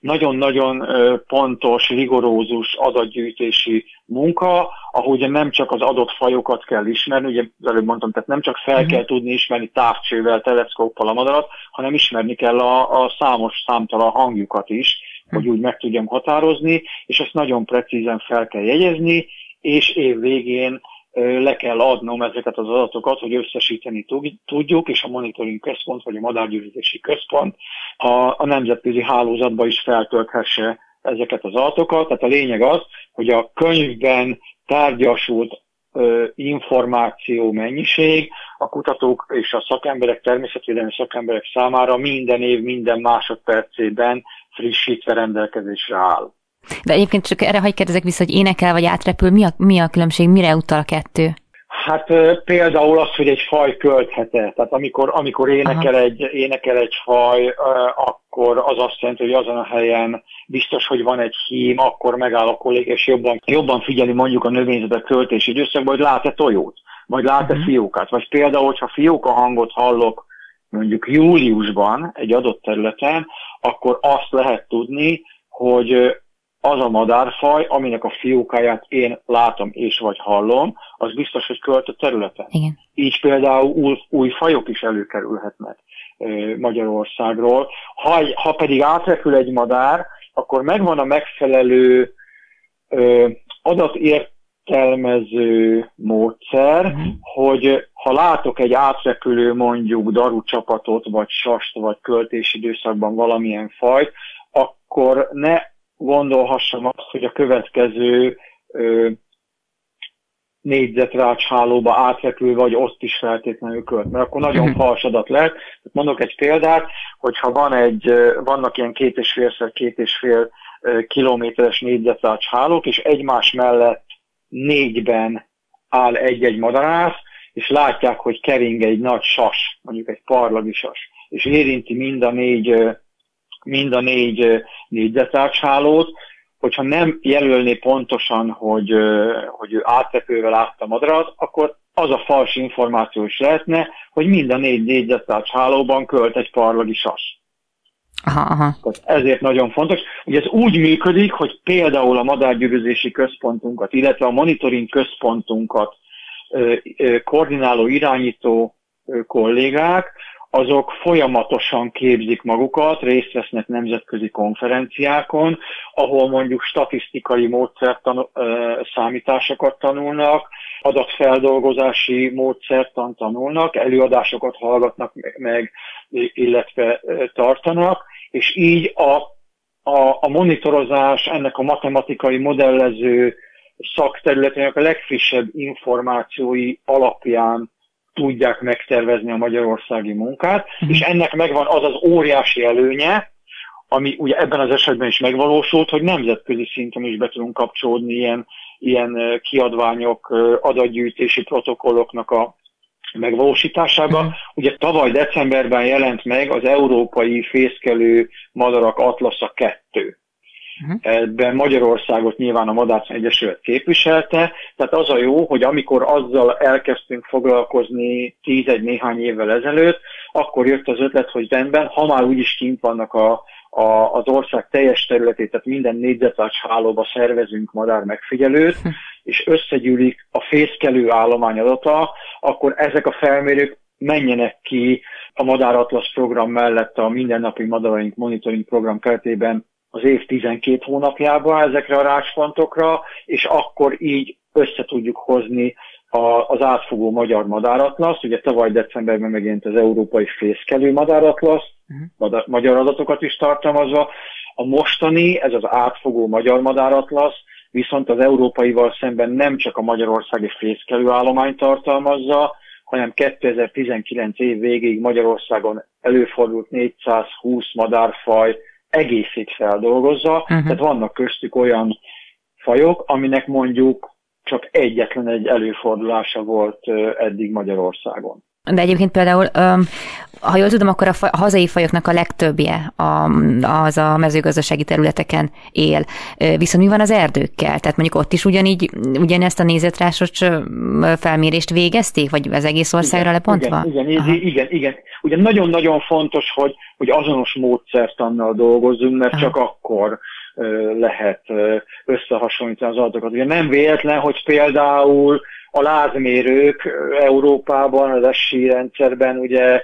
nagyon-nagyon pontos, rigorózus adatgyűjtési munka, ahol ugye nem csak az adott fajokat kell ismerni, ugye előbb mondtam, tehát nem csak fel uh-huh. kell tudni ismerni távcsővel, teleszkóppal a madarat, hanem ismerni kell a, a számos, számtalan hangjukat is, uh-huh. hogy úgy meg tudjam határozni, és ezt nagyon precízen fel kell jegyezni, és év végén le kell adnom ezeket az adatokat, hogy összesíteni tudjuk, és a monitoring központ, vagy a madárgyűrűzési központ a, a nemzetközi hálózatba is feltölthesse ezeket az adatokat. Tehát a lényeg az, hogy a könyvben tárgyasult ö, információ mennyiség a kutatók és a szakemberek, természetvédelmi szakemberek számára minden év, minden másodpercében frissítve rendelkezésre áll. De egyébként csak erre hagyj kérdezek vissza, hogy énekel vagy átrepül, mi a, mi a különbség, mire utal a kettő? Hát például az, hogy egy faj költhet-e. Tehát amikor, amikor énekel, egy, énekel egy faj, akkor az azt jelenti, hogy azon a helyen biztos, hogy van egy hím, akkor megáll a kolléga, és jobban, jobban figyeli mondjuk a növényzetek költési időszakban, hogy lát-e tojót. vagy lát-e uh-huh. fiókát. Vagy például, hogyha fióka hangot hallok mondjuk júliusban egy adott területen, akkor azt lehet tudni, hogy az a madárfaj, aminek a fiókáját én látom és vagy hallom, az biztos, hogy költ a területen. Igen. Így például új, új fajok is előkerülhetnek Magyarországról. Ha, ha pedig átrepül egy madár, akkor megvan a megfelelő ö, adatértelmező módszer, mm. hogy ha látok egy átrepülő mondjuk darucsapatot, vagy sast, vagy költési időszakban valamilyen fajt, akkor ne gondolhassam azt, hogy a következő ö, négyzetrácshálóba átrepül, vagy ott is feltétlenül költ, mert akkor nagyon fals adat lehet. Mondok egy példát, hogyha van egy, vannak ilyen két és félszer két és fél kilométeres négyzetrácshálók, és egymás mellett négyben áll egy-egy madarász, és látják, hogy kering egy nagy sas, mondjuk egy parlagisas, és érinti mind a négy mind a négy négyzetrácshálót, hogyha nem jelölné pontosan, hogy, hogy ő átrepülve látta madarat, akkor az a fals információ is lehetne, hogy mind a négy négyzetrácshálóban költ egy parlagi sas. Aha, aha. Ezért nagyon fontos. Ugye ez úgy működik, hogy például a madárgyűrűzési központunkat, illetve a monitoring központunkat koordináló, irányító kollégák, azok folyamatosan képzik magukat, részt vesznek nemzetközi konferenciákon, ahol mondjuk statisztikai módszertan, számításokat tanulnak, adatfeldolgozási módszertan tanulnak, előadásokat hallgatnak meg, illetve tartanak, és így a, a, a monitorozás ennek a matematikai modellező szakterületének a legfrissebb információi alapján tudják megtervezni a magyarországi munkát, mm. és ennek megvan az az óriási előnye, ami ugye ebben az esetben is megvalósult, hogy nemzetközi szinten is be tudunk kapcsolódni ilyen, ilyen kiadványok, adatgyűjtési protokolloknak a megvalósításába. Mm. Ugye tavaly decemberben jelent meg az Európai Fészkelő Madarak Atlasza kettő. Uh-huh. Ebben Magyarországot nyilván a Madártani Egyesület képviselte, tehát az a jó, hogy amikor azzal elkezdtünk foglalkozni tízegy néhány évvel ezelőtt, akkor jött az ötlet, hogy rendben, ha már úgyis kint vannak a, a, az ország teljes területét, tehát minden négyzetrácshálóba szervezünk madár megfigyelőt, uh-huh. és összegyűlik a fészkelő állomány adata, akkor ezek a felmérők menjenek ki a Madár Atlasz program mellett a mindennapi madaraink monitoring program keretében az év tizenkét hónapjában ezekre a rácspontokra, és akkor így össze tudjuk hozni a, az átfogó magyar madáratlaszt. Ugye tavaly decemberben megjelent az Európai Fészkelő Madaratlasz, uh-huh. magyar adatokat is tartalmazva. A mostani, ez az átfogó magyar madáratlasz, viszont az európaival szemben nem csak a magyarországi fészkelőállományt tartalmazza, hanem kétezer-tizenkilenc év végéig Magyarországon előfordult négyszázhúsz madárfaj egészét feldolgozza, uh-huh. tehát vannak köztük olyan fajok, aminek mondjuk csak egyetlen egy előfordulása volt eddig Magyarországon. De egyébként például, ha jól tudom, akkor a hazai fajoknak a legtöbbje az a mezőgazdasági területeken él. Viszont mi van az erdőkkel? Tehát mondjuk ott is ugyanígy, ugyanezt a négyzetrácsos felmérést végezték? Vagy az egész országra igen, lepontva? Igen, igen, igen, igen. Ugye nagyon-nagyon fontos, hogy, hogy azonos módszertannal dolgozzunk, mert aha. csak akkor lehet összehasonlítani az adatokat. Ugye nem véletlen, hogy például a lázmérők Európában, az esélyi rendszerben ugye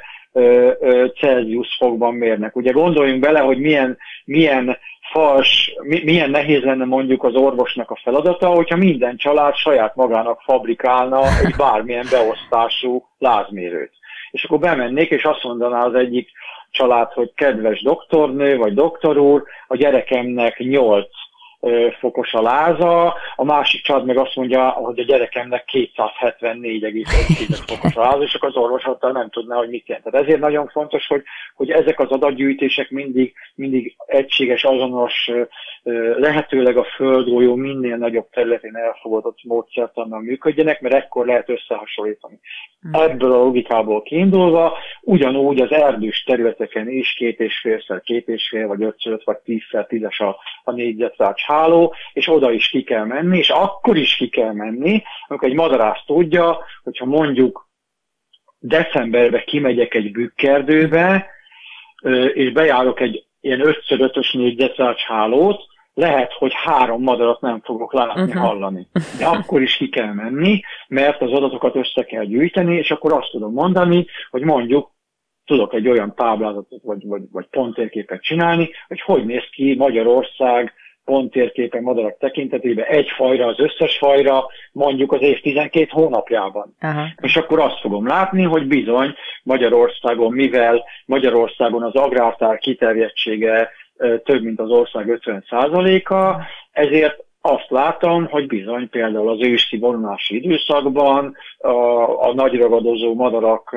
Celsius fokban mérnek. Ugye gondoljunk bele, hogy milyen, milyen fals, milyen nehéz lenne mondjuk az orvosnak a feladata, hogyha minden család saját magának fabrikálna egy bármilyen beosztású lázmérőt. És akkor bemennék, és azt mondaná az egyik család, hogy kedves doktornő vagy doktor úr, a gyerekemnek nyolc fokos a láza, a másik család meg azt mondja, hogy a gyerekemnek kétszázhetvennégy egész öt fokos a láza, és akkor az orvos attól nem tudná, hogy mit jelent. Tehát ezért nagyon fontos, hogy, hogy ezek az adatgyűjtések mindig, mindig egységes, azonos, lehetőleg a földgolyó minél nagyobb területén elfogadott módszertannal működjenek, mert ekkor lehet összehasonlítani. Mm. Ebből a logikából kiindulva, ugyanúgy az erdős területeken is két és félszer, két és fél, vagy ötször, vagy tízszer, tízes a, a négyzetrács háló, és oda is ki kell menni, és akkor is ki kell menni, amikor egy madarász tudja, hogyha mondjuk decemberben kimegyek egy bükkerdőbe, és bejárok egy ilyen ötször ötös négyzetszáz hálót, lehet, hogy három madarat nem fogok látni, uh-huh. hallani. De akkor is ki kell menni, mert az adatokat össze kell gyűjteni, és akkor azt tudom mondani, hogy mondjuk tudok egy olyan táblázatot vagy, vagy, vagy ponttérképet csinálni, hogy hogy néz ki Magyarország ponttérképen madarak tekintetében egy fajra, az összes fajra, mondjuk az év tizenkét hónapjában. Aha. És akkor azt fogom látni, hogy bizony Magyarországon, mivel Magyarországon az agrártár kiterjedtsége több, mint az ország ötven százaléka, ezért azt látom, hogy bizony például az őszi vonulási időszakban a, a nagyragadozó madarak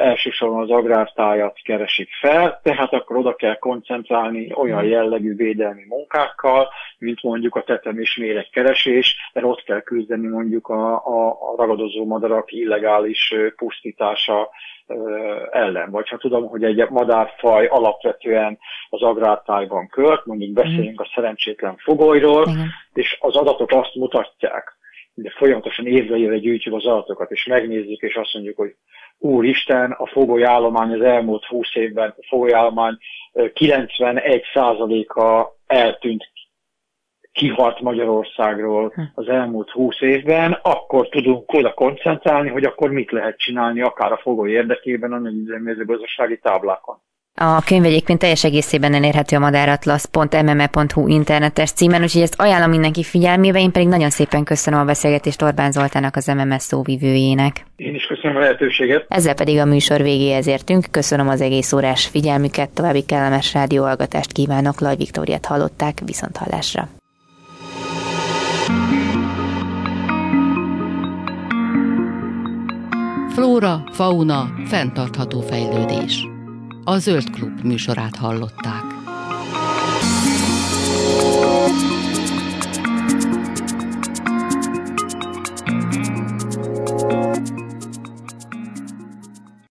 elsősorban az agrártájat keresik fel, tehát akkor oda kell koncentrálni olyan jellegű védelmi munkákkal, mint mondjuk a tetem és méregkeresés, mert ott kell küzdeni mondjuk a, a, a ragadozó madarak illegális pusztítása ellen. Vagy ha tudom, hogy egy madárfaj alapvetően az agrártájban költ, mondjuk beszélünk a szerencsétlen fogolyról, uh-huh. és az adatok azt mutatják, de folyamatosan évre évre gyűjtjük az adatokat, és megnézzük, és azt mondjuk, hogy úristen, a fogolyállomány az elmúlt húsz évben, a fogolyállomány kilencvenegy százaléka eltűnt, kihalt Magyarországról az elmúlt húsz évben, akkor tudunk oda koncentrálni, hogy akkor mit lehet csinálni akár a fogoly érdekében a növényi mezőgazdasági táblákon. A könyv egyébként teljes egészében elérhető a madáratlasz pont m m e pont h u internetes címen, úgyhogy ezt ajánlom mindenki figyelmébe, én pedig nagyon szépen köszönöm a beszélgetést Orbán Zoltának, az em em es szóvivőjének. Én is köszönöm a lehetőséget. Ezzel pedig a műsor végéhez értünk, köszönöm az egész órás figyelmüket, további kellemes rádióhallgatást kívánok, Laj Viktóriát hallották, viszont hallásra. Flóra, fauna, fenntartható fejlődés. A Zöld Klub műsorát hallották.